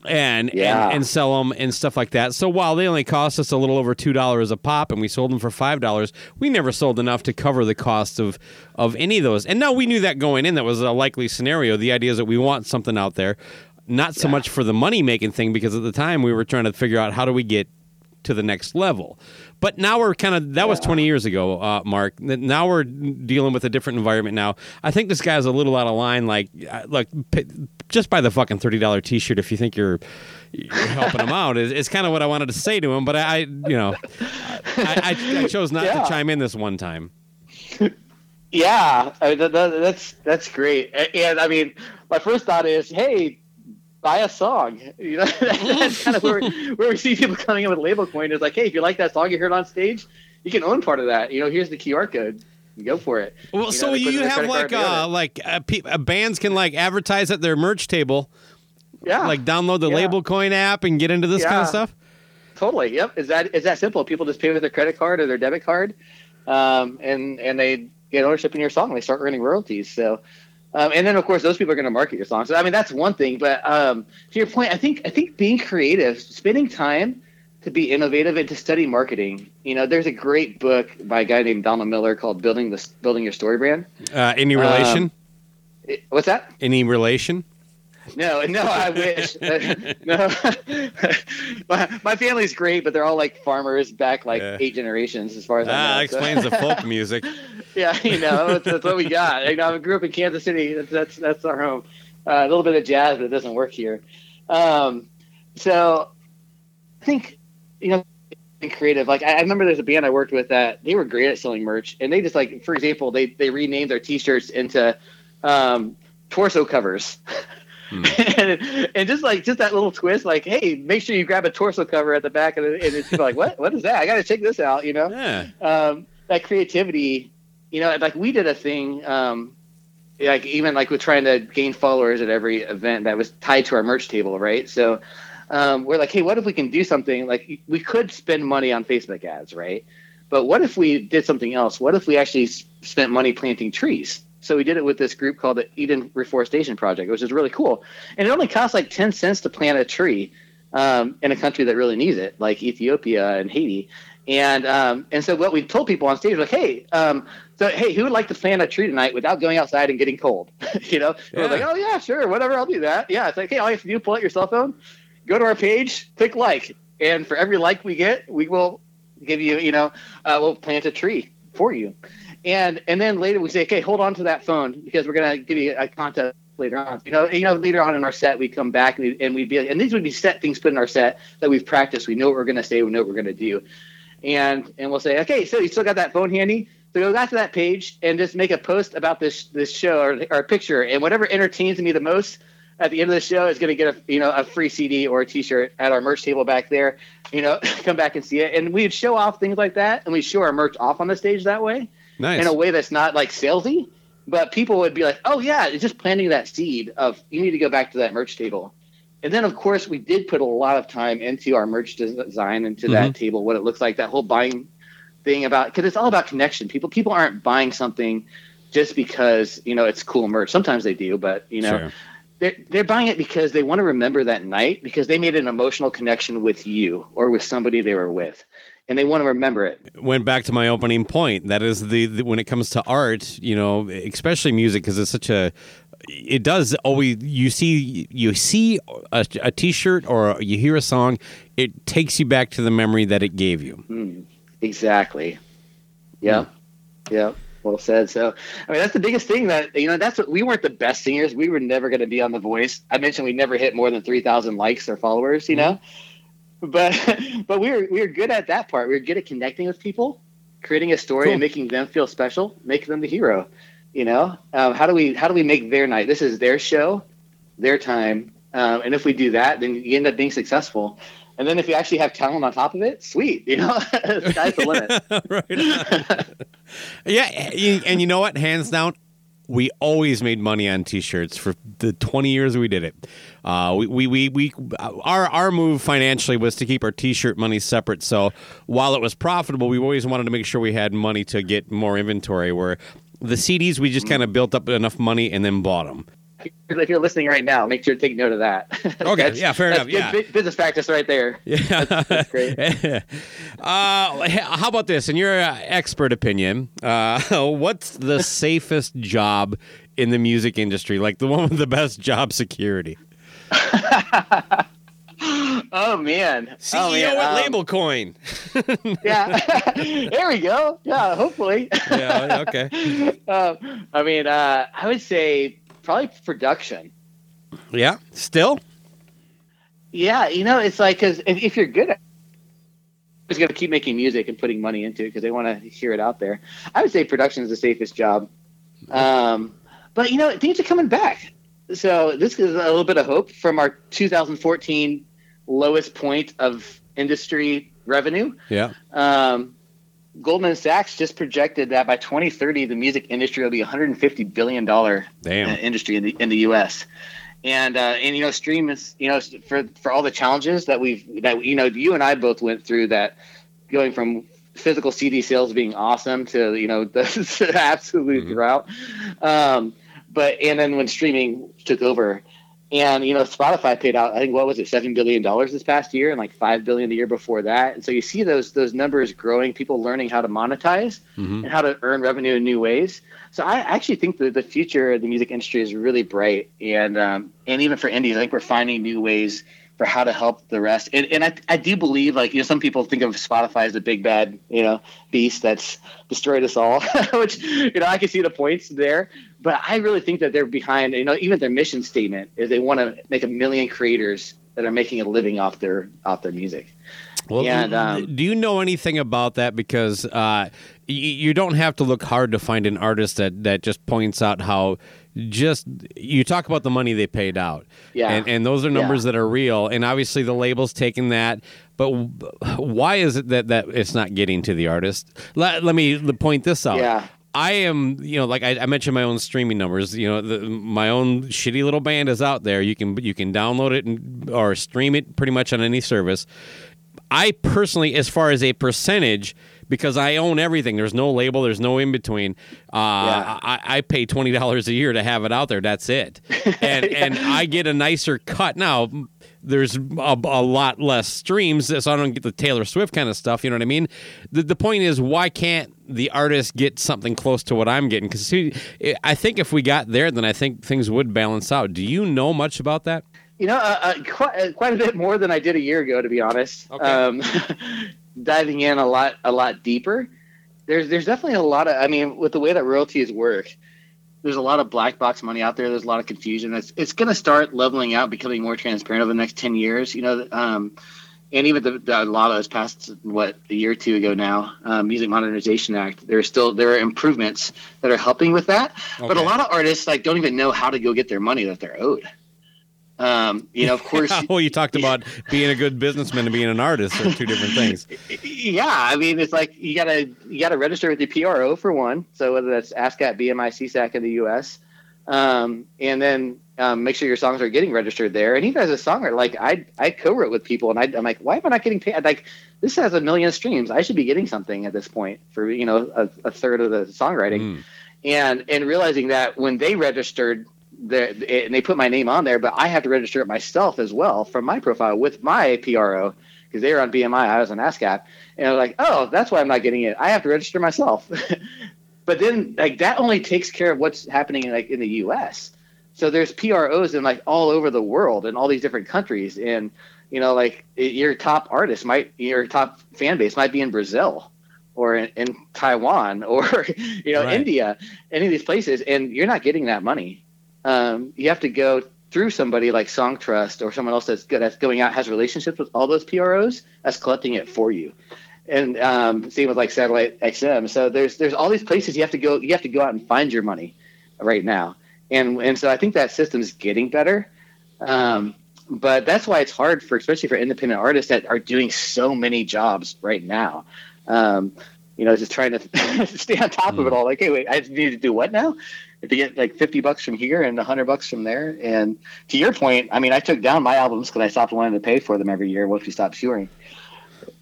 and, yeah. and and sell them and stuff like that. So while they only cost us a little over two dollars a pop, and we sold them for five dollars, we never sold enough to cover the cost of of any of those. And no, we knew that going in. That was a likely scenario. The idea is that we want something out there. Not so yeah. much for the money-making thing, because at the time we were trying to figure out how do we get to the next level. But now we're kind of, that yeah. was twenty years ago, uh, Mark. Now we're dealing with a different environment now. I think this guy's a little out of line. Like, look, just buy the fucking thirty dollars T-shirt if you think you're, you're helping him out. It's, it's kind of what I wanted to say to him, but I, you know, I, I, I chose not yeah. to chime in this one time. Yeah, I mean, that, that, that's, that's great. And, I mean, my first thought is, hey, buy a song. You know, that's kind of where we, where we see people coming in with LabelCoin is like, hey, if you like that song you heard on stage, you can own part of that. You know, here's the Q R code. You go for it. Well, you so know, you have like uh, like a, a bands can like advertise at their merch table. Yeah. Like download the yeah. LabelCoin app and get into this yeah. kind of stuff. Totally. Yep. Is that is that simple? People just pay with their credit card or their debit card, um, and and they get ownership in your song. They start earning royalties. So. Um, and then, of course, those people are going to market your song. So, I mean, that's one thing. But um, to your point, I think I think being creative, spending time to be innovative and to study marketing. You know, there's a great book by a guy named Donald Miller called Building the Building Your Story Brand. Uh, any relation? Um, it, what's that? Any relation? No, no, I wish. No, my, my family's great, but they're all like farmers back like yeah. eight generations, as far as ah, I know. That explains so. The folk music. Yeah, you know, that's, that's what we got. You know, I grew up in Kansas City. That's that's, that's our home. Uh, a little bit of jazz, but it doesn't work here. Um, so I think, you know, being creative. Like I, I remember there's a band I worked with that they were great at selling merch, and they just like, for example, they they renamed their T-shirts into um, torso covers. Hmm. and, and just like just that little twist, like, hey, make sure you grab a torso cover at the back, and, and it's like, what? What is that? I got to check this out, you know. Yeah. Um, that creativity, you know, like we did a thing, um, like even like we're trying to gain followers at every event that was tied to our merch table, right? So um, we're like, hey, what if we can do something? Like we could spend money on Facebook ads, right? But what if we did something else? What if we actually spent money planting trees? So we did it with this group called the Eden Reforestation Project, which is really cool. And it only costs like ten cents to plant a tree um, in a country that really needs it, like Ethiopia and Haiti. And um, and so what we told people on stage, like, hey, um, so hey, who would like to plant a tree tonight without going outside and getting cold? You know, yeah. We're like, oh yeah, sure, whatever, I'll do that. Yeah, it's like, hey, all you have to do, pull out your cell phone, go to our page, click like, and for every like we get, we will give you, you know, uh, we'll plant a tree for you. And and then later we say, okay, hold on to that phone because we're gonna give you a contest later on. You know, and, you know, later on in our set we come back and, we, and we'd be like, and these would be set things put in our set that we've practiced. We know what we're gonna say. We know what we're gonna do. And and we'll say, okay, so you still got that phone handy? So go back to that page and just make a post about this this show or, or a picture. And whatever entertains me the most at the end of the show is gonna get a you know a free C D or a T-shirt at our merch table back there. You know, come back and see it. And we'd show off things like that, and we show our merch off on the stage that way. Nice. In a way that's not like salesy, but people would be like, oh yeah, it's just planting that seed of you need to go back to that merch table. And then of course we did put a lot of time into our merch design, into mm-hmm. that table, what it looks like, that whole buying thing about, because it's all about connection. People people aren't buying something just because, you know, it's cool merch. Sometimes they do, but you know, sure. they're, they're buying it because they want to remember that night because they made an emotional connection with you or with somebody they were with. And they want to remember it. Went back to my opening point. That is the, the when it comes to art, you know, especially music, because it's such a, it does always, you see, you see a, a T-shirt or you hear a song, it takes you back to the memory that it gave you. Mm, exactly. Yeah. Mm. Yeah. Well said. So, I mean, that's the biggest thing that, you know, that's what, we weren't the best singers. We were never going to be on The Voice. I mentioned we never hit more than three thousand likes or followers, you mm. know? But but we were we were good at that part. We were good at connecting with people, creating a story cool. and making them feel special, making them the hero. You know, um, how do we how do we make their night? This is their show, their time. Um, and if we do that, then you end up being successful. And then if you actually have talent on top of it, sweet. You know, sky's the limit. Right. Yeah, and you know what? Hands down. We always made money on T-shirts for the twenty years we did it. Uh, we, we, we, we, our, our move financially was to keep our T-shirt money separate. So while it was profitable, we always wanted to make sure we had money to get more inventory. Where the C Ds, we just kind of built up enough money and then bought them. If you're listening right now, make sure to take note of that. Okay, yeah, fair that's enough. Good yeah. b- business practice right there. Yeah, that's, that's great. uh, how about this? In your uh, expert opinion, uh, what's the safest job in the music industry? Like the one with the best job security? Oh man, C E O oh, man. at um, LabelCoin. Yeah, there we go. Yeah, hopefully. Yeah. Okay. Um, I mean, uh, I would say. Probably production. Yeah. Still? Yeah. You know, it's like, because if, if you're good at it, it's going to keep making music and putting money into it because they want to hear it out there. I would say production is the safest job. Um, but, you know, things are coming back. So this is a little bit of hope from our two thousand fourteen lowest point of industry revenue. Yeah. Um, Goldman Sachs just projected that by twenty thirty, the music industry will be one hundred fifty billion dollars Damn. industry in the in the U S And uh, and you know, stream is you know for for all the challenges that we've that you know you and I both went through, that going from physical C D sales being awesome to you know the absolute mm-hmm. drought. Um, But and then when streaming took over, and you know Spotify paid out, I think, what was it, seven billion dollars this past year, and like five billion the year before that. And so you see those those numbers growing, people learning how to monetize mm-hmm. and how to earn revenue in new ways. So I actually think that the future of the music industry is really bright, and um, and even for indies, I think we're finding new ways for how to help the rest. And and I I do believe, like, you know, some people think of Spotify as the big bad, you know, beast that's destroyed us all, which, you know, I can see the points there. But I really think that they're behind, you know, even their mission statement is they want to make a million creators that are making a living off their off their music. Well, and, um, do you know anything about that? Because uh, y- you don't have to look hard to find an artist that, that just points out how just you talk about the money they paid out. Yeah. And, and those are numbers yeah. that are real. And obviously the label's taking that. But why is it that, that it's not getting to the artist? Let, let me point this out. Yeah. I am, you know, like I, I mentioned, my own streaming numbers. You know, the, my own shitty little band is out there. You can you can download it and, or stream it pretty much on any service. I personally, as far as a percentage, because I own everything, there's no label, there's no in between. Uh, yeah. I, I pay twenty dollars a year to have it out there. That's it, and yeah. and I get a nicer cut now. There's a, a lot less streams, so I don't get the Taylor Swift kind of stuff. You know what I mean? The, the point is, why can't the artist get something close to what I'm getting? Because I think if we got there, then I think things would balance out. Do you know much about that? You know, uh, uh, quite, uh, quite a bit more than I did a year ago, to be honest. Okay. Um, diving in a lot, a lot deeper. There's, there's definitely a lot of. I mean, with the way that royalties work, there's a lot of black box money out there. There's a lot of confusion. It's, it's going to start leveling out, becoming more transparent over the next ten years. You know, um, and even the, the lotto is passed what a year or two ago now. Um, Music Modernization Act. There are still there are improvements that are helping with that. Okay. But a lot of artists like don't even know how to go get their money that they're owed. Um, you know, of course. Well, you talked about being a good businessman and being an artist are two different things. Yeah, I mean, it's like you gotta you gotta register with the P R O for one. So whether that's ASCAP, B M I, C S A C in the U S, um, and then um, make sure your songs are getting registered there. And even as a songwriter, like I I co-wrote with people, and I, I'm like, why am I not getting paid? Like this has a million streams. I should be getting something at this point for you know a, a third of the songwriting, mm. and and realizing that when they registered. There, and they put my name on there, but I have to register it myself as well from my profile with my P R O because they were on B M I, I was on ASCAP, and I was like, oh, that's why I'm not getting it. I have to register myself. But then, like that only takes care of what's happening in, like in the U S. So there's P R Os in like all over the world and all these different countries, and you know, like your top artist might, your top fan base might be in Brazil. Or in, in Taiwan, or you know, right. India, any of these places, and you're not getting that money. Um, you have to go through somebody like Songtrust or someone else that's good that's going out, has relationships with all those P R Os that's collecting it for you. And um, same with like Satellite X M. So there's there's all these places you have to go you have to go out and find your money right now. And and so I think that system is getting better. Um, but that's why it's hard for especially for independent artists that are doing so many jobs right now. Um, you know, just trying to stay on top mm. of it all. Like, hey, wait, I need to do what now? To get like fifty bucks from here and one hundred bucks from there. And to your point, I mean, I took down my albums because I stopped wanting to pay for them every year once we stopped touring.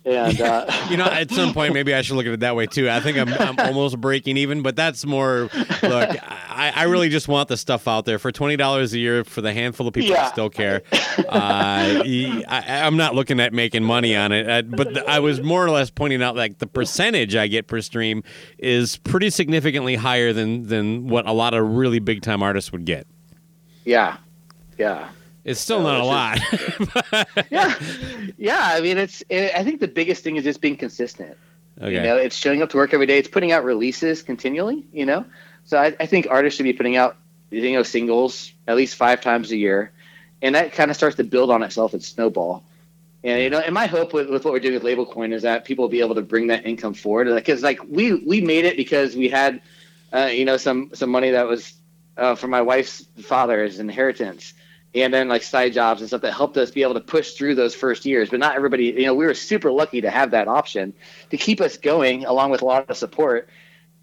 And, uh, you know, at some point, maybe I should look at it that way, too. I think I'm, I'm almost breaking even, but that's more, look, I, I really just want the stuff out there for twenty dollars a year for the handful of people yeah. that still care. Uh, I, I'm not looking at making money on it, I, but the, I was more or less pointing out like the percentage I get per stream is pretty significantly higher than, than what a lot of really big-time artists would get. Yeah, yeah. It's still not a lot. yeah. Yeah. I mean, it's, it, I think the biggest thing is just being consistent. Okay. You know, it's showing up to work every day. It's putting out releases continually, you know? So I, I think artists should be putting out, you know, singles at least five times a year. And that kind of starts to build on itself and snowball. And, you know, and my hope with, with what we're doing with LabelCoin is that people will be able to bring that income forward. Like, cause like we, we made it because we had, uh, you know, some, some money that was uh, from my wife's father's inheritance. And then like side jobs and stuff that helped us be able to push through those first years. But not everybody, you know, we were super lucky to have that option to keep us going along with a lot of support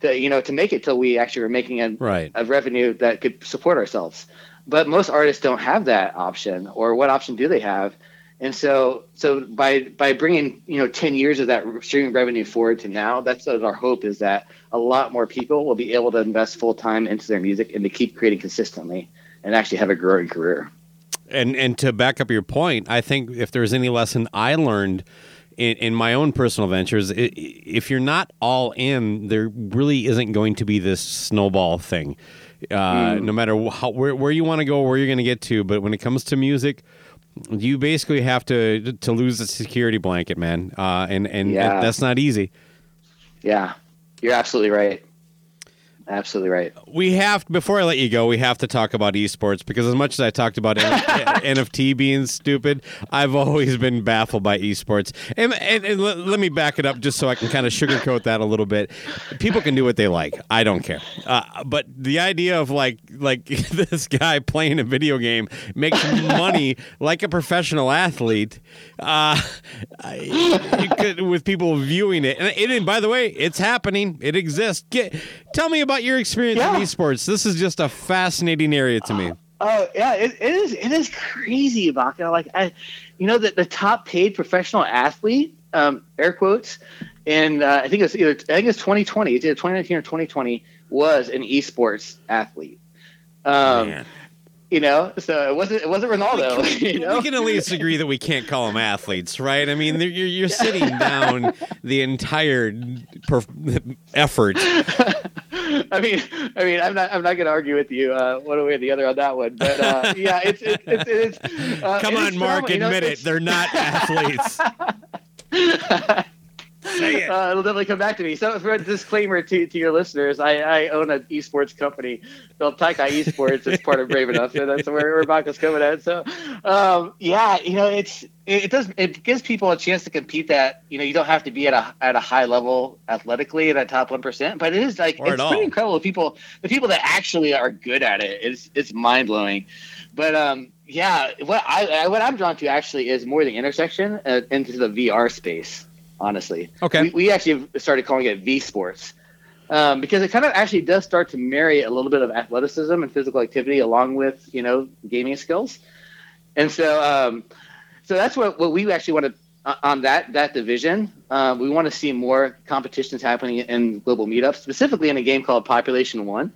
to, you know, to make it till we actually were making a, right. a revenue that could support ourselves. But most artists don't have that option, or what option do they have? And so, so by by bringing, you know, ten years of that streaming revenue forward to now, that's what our hope is, that a lot more people will be able to invest full time into their music and to keep creating consistently and actually have a growing career. And and to back up your point, I think if there's any lesson I learned in, in my own personal ventures, it, if you're not all in, there really isn't going to be this snowball thing. Uh, mm. No matter how, where where you want to go, where you're going to get to, but when it comes to music, you basically have to to lose the security blanket, man, uh, and and yeah. that's not easy. Yeah, you're absolutely right. Absolutely right. We have, before I let you go, we have to talk about esports, because as much as I talked about N F T being stupid, I've always been baffled by esports. And, and, and let, let me back it up just so I can kind of sugarcoat that a little bit. People can do what they like. I don't care. Uh, but the idea of like like this guy playing a video game makes money like a professional athlete uh, it could, with people viewing it. And, and by the way, it's happening. It exists. Get, tell me about your experience yeah. in esports. This is just a fascinating area to me. Oh uh, uh, yeah, it, it is. It is crazy, Baca. Like I, you know, that the top paid professional athlete, um, air quotes, and uh, I think it's either I think it's twenty twenty, it's either twenty nineteen or twenty twenty, was an esports athlete. Um, Man. You know, so it wasn't it wasn't Ronaldo. We can, you know? We can at least agree that we can't call them athletes, right? I mean, you're you're sitting down the entire per- effort. I mean, I mean, I'm not, I'm not going to argue with you uh, one way or the other on that one. But uh, yeah, it's, it's, it's, it's, it's uh, come it on, Mark, admit you know, it. They're not athletes. Say it. Uh, it'll definitely come back to me. So, for a disclaimer to, to your listeners, I, I own an esports company called Taika Esports. It's part of Brave Enough, and that's where where Baca's coming at. So, um, yeah, you know, it's it, it does it gives people a chance to compete that, you know, you don't have to be at a at a high level athletically in that top one percent, but it is like or it's pretty all. incredible. People, the people that actually are good at it, it's it's mind blowing. But um, yeah, what I what I'm drawn to actually is more the intersection uh, into the V R space. Honestly, okay. We, we actually started calling it V Sports um, because it kind of actually does start to marry a little bit of athleticism and physical activity along with, you know, gaming skills, and so um, so that's what what we actually want to uh, on that that division. Uh, we want to see more competitions happening in global meetups, specifically in a game called Population One.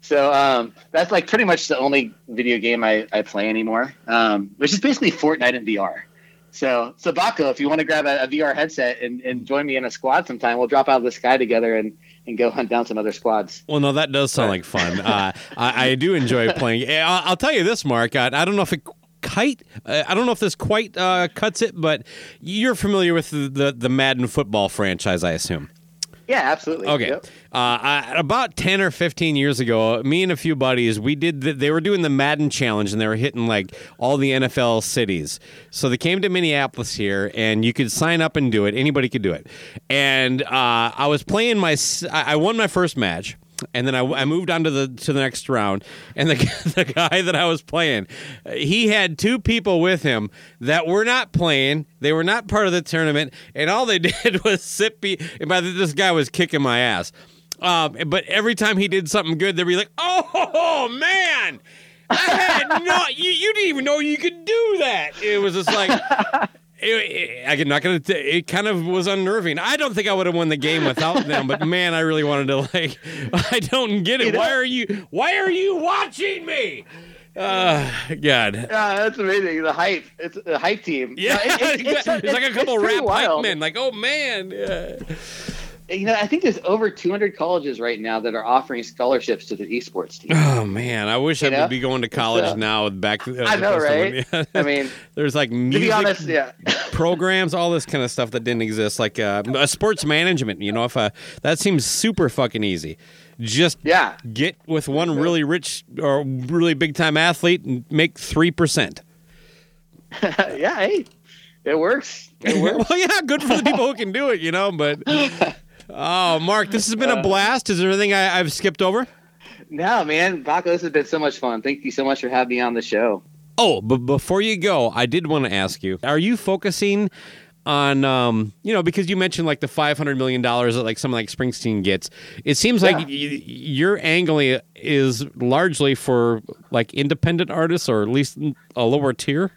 So um, that's like pretty much the only video game I, I play anymore, um, which is basically Fortnite in V R. So, so Baco, if you want to grab a, a V R headset and, and join me in a squad sometime, we'll drop out of the sky together and, and go hunt down some other squads. Well, no, that does sound like fun. Uh, I, I do enjoy playing. I'll, I'll tell you this, Mark. I, I don't know if it kite. I don't know if this quite uh, cuts it, but you're familiar with the, the, the Madden football franchise, I assume. Yeah, absolutely. Okay. Yep. Uh, I, about ten or fifteen years ago, me and a few buddies, we did. The, they were doing the Madden Challenge, and they were hitting like all the N F L cities. So they came to Minneapolis here, and you could sign up and do it. Anybody could do it. And uh, I was playing my. I won my first match. And then I, I moved on to the to the next round, and the the guy that I was playing, he had two people with him that were not playing. They were not part of the tournament, and all they did was sit. Be, and by the, this guy was kicking my ass. Um, but every time he did something good, they'd be like, "Oh man, I had no you, you didn't even know you could do that." It was just like. It, it, I'm not gonna. It kind of was unnerving. I don't think I would have won the game without them. But man, I really wanted to like. I don't get it. You know? Why are you? Why are you watching me? Uh, God. Uh, that's amazing. The hype. It's a hype team. Yeah, no, it, it, it's, it's, it's, it's like a couple rap hype men. Like, oh man. Yeah. You know, I think there's over two hundred colleges right now that are offering scholarships to the esports team. Oh man, I wish you I know? would be going to college so, now. Back, uh, I know, right? Yeah. I mean, there's like music to be honest, yeah. programs, all this kind of stuff that didn't exist, like uh, a sports management. You know, if uh, that seems super fucking easy. Just yeah. get with one really rich or really big time athlete and make three percent. Yeah, hey, it works. It works. Well, yeah, good for the people who can do it. You know, but. Oh, Mark, this has been a blast. Is there anything I, I've skipped over? No, man. Baco, this has been so much fun. Thank you so much for having me on the show. Oh, but before you go, I did want to ask you, are you focusing on, um, you know, because you mentioned like the five hundred million dollars that like someone like Springsteen gets. It seems yeah. like y- your angling is largely for like independent artists or at least a lower tier.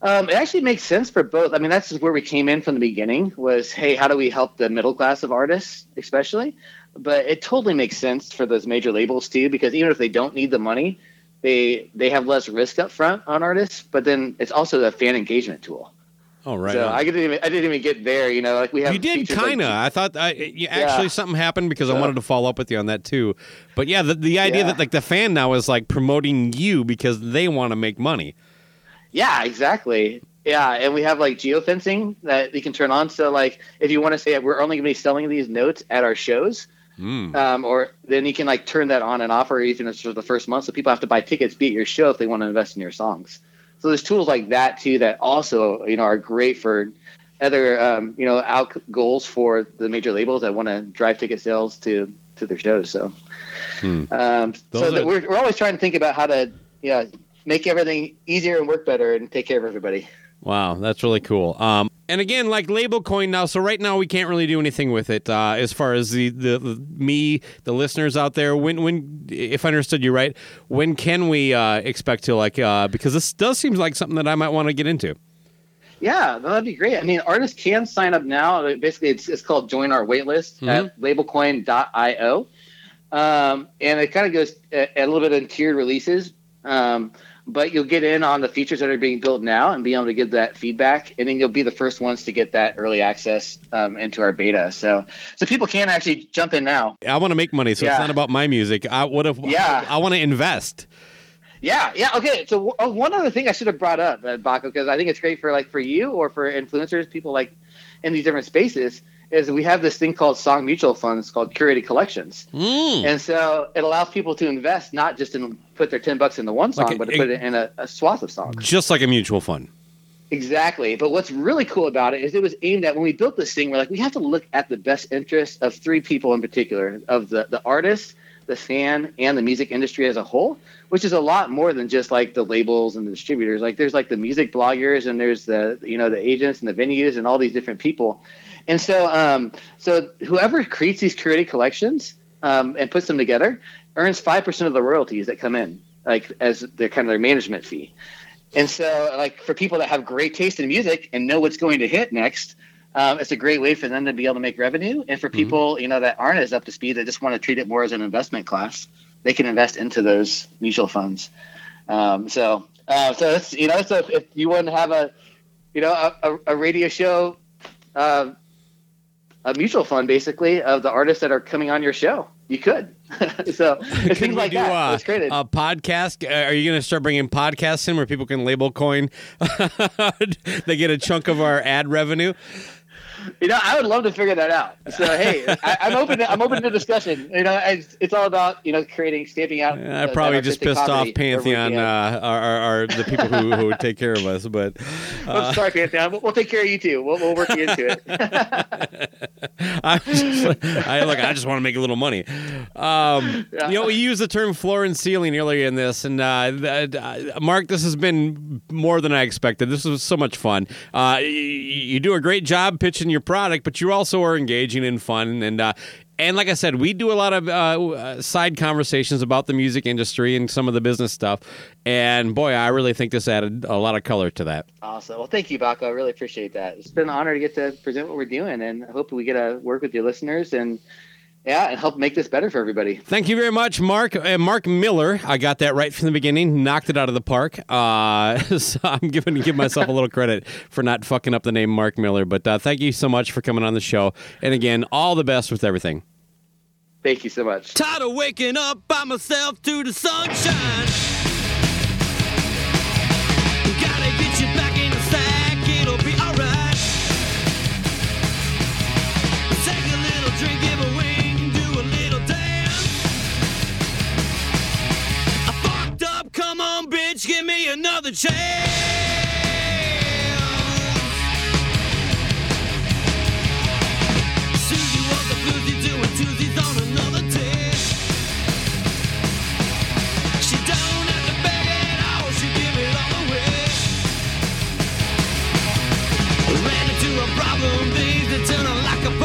Um, it actually makes sense for both. I mean, that's where we came in from the beginning was, hey, how do we help the middle class of artists, especially? But it totally makes sense for those major labels, too, because even if they don't need the money, they they have less risk up front on artists. But then it's also a fan engagement tool. Oh, right. So I didn't even I didn't even get there, you know. Like we have. You did kind of. Like, I thought I, you, actually yeah. something happened because so. I wanted to follow up with you on that too. But yeah, the, the idea yeah. that like the fan now is like promoting you because they want to make money. Yeah, exactly. Yeah, and we have like geofencing that you can turn on. So like if you want to say we're only going to be selling these notes at our shows, mm. um, or then you can like turn that on and off, or even for the first month, so people have to buy tickets, be at your show if they want to invest in your songs. So there's tools like that, too, that also, you know, are great for other, um, you know, out goals for the major labels that want to drive ticket sales to, to their shows. So hmm. um, so that are... we're, we're always trying to think about how to, you know, make everything easier and work better and take care of everybody. Wow, that's really cool. Um, and again, like LabelCoin now, so right now we can't really do anything with it uh, as far as the, the the me, the listeners out there. When when if I understood you right, when can we uh, expect to like uh, because this does seem like something that I might want to get into. Yeah, that'd be great. I mean, artists can sign up now. Basically, it's it's called Join Our Waitlist mm-hmm. at labelcoin dot io, um, and it kind of goes a, a little bit in tiered releases. Um, But you'll get in on the features that are being built now and be able to give that feedback. And then you'll be the first ones to get that early access um, into our beta. So so people can actually jump in now. I want to make money, so yeah. It's not about my music. I would have, yeah. I, I want to invest. Yeah, yeah, okay. So oh, one other thing I should have brought up, Baco, because I think it's great for like for you or for influencers, people like in these different spaces, is we have this thing called Song Mutual Funds called curated collections. Mm. And so it allows people to invest, not just in put their ten bucks into one song, like a, but to put it in a, a swath of songs. Just like a mutual fund. Exactly. But what's really cool about it is it was aimed at, when we built this thing, we're like, we have to look at the best interests of three people in particular, of the, the artist, the fan, and the music industry as a whole, which is a lot more than just like the labels and the distributors. Like there's like the music bloggers and there's the, you know, the agents and the venues and all these different people. And so um, so whoever creates these curated collections um, and puts them together earns five percent of the royalties that come in, like as their kind of their management fee. And so like for people that have great taste in music and know what's going to hit next, um, it's a great way for them to be able to make revenue. And for people, mm-hmm. you know, that aren't as up to speed, that just want to treat it more as an investment class, they can invest into those mutual funds. Um, so, uh, so that's, you know, so if, if you want to have a, you know, a, a radio show, uh, a mutual fund, basically, of the artists that are coming on your show. You could. So it's things like do, that. Uh, it's created. A podcast? Are you going to start bringing podcasts in where people can label coin? They get a chunk of our ad revenue? You know, I would love to figure that out. So, hey, I, I'm open to, I'm open to discussion. You know, it's, it's all about, you know, creating, stamping out. I uh, probably just pissed off Pantheon, uh, our, our, our, the people who, who would take care of us. But uh, I'm sorry, Pantheon. We'll, we'll take care of you, too. We'll, we'll work you into it. I'm just, I, look, I just want to make a little money. Um, yeah. You know, we used the term floor and ceiling earlier in this. And, uh, the, uh, Mark, this has been more than I expected. This was so much fun. Uh, you, you do a great job pitching your product, but you also are engaging and fun, and uh, and like I said, we do a lot of uh, side conversations about the music industry and some of the business stuff, and boy, I really think this added a lot of color to that. Awesome. Well, thank you, Baco. I really appreciate that. It's been an honor to get to present what we're doing, and I hope we get to work with your listeners and yeah, and help make this better for everybody. Thank you very much, Mark. Uh, Mark Miller, I got that right from the beginning. Knocked it out of the park. Uh, so I'm giving give myself a little credit for not fucking up the name Mark Miller. But uh, thank you so much for coming on the show. And again, all the best with everything. Thank you so much. Tired of waking up by myself to the sunshine. Gotta get you back in the sack. It'll be all right. Take a little drink, give a wing. Come on, bitch, give me another chance. Susie was a floozy doing twosies on another day. She don't have to beg at all, she give it all away. Ran into a problem, things that turn her like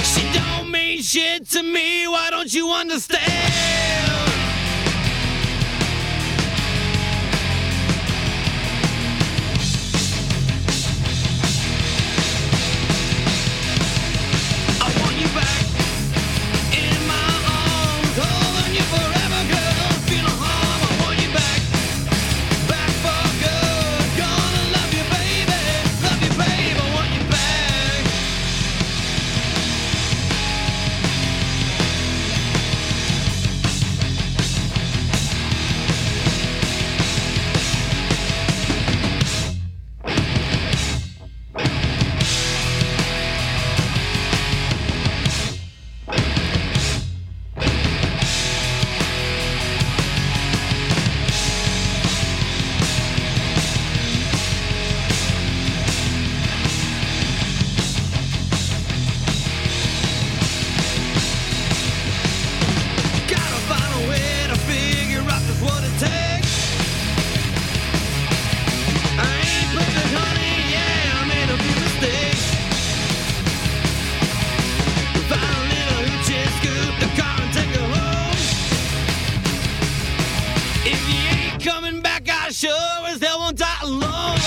a bell. She don't mean shit to me, why don't you understand? sure as hell won't die alone.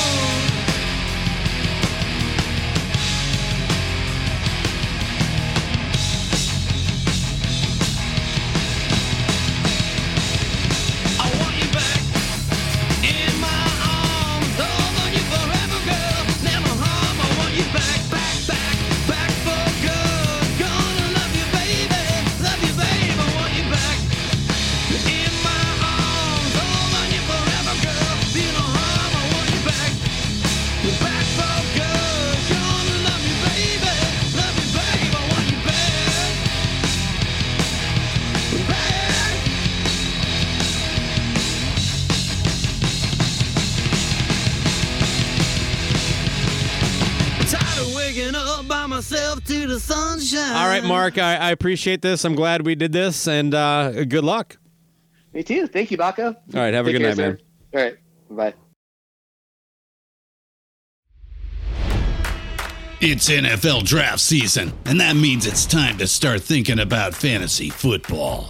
I want you back in my arms. Hold on you forever, girl. Never harm. I want you back, back, back, back for good. Gonna love you, baby. Love you, babe. I want you back in my arms. Hold on you forever, girl. You know harm. I want you back, back for good. Gonna love you, baby. Love you, babe. I want you back, back. Tired of waking up by myself to the sunshine. All right, Mark, I, I appreciate this. I'm glad we did this, and uh, good luck. Me too. Thank you, Baco. All right, have a good night, man. All right. Bye. It's N F L draft season, and that means it's time to start thinking about fantasy football.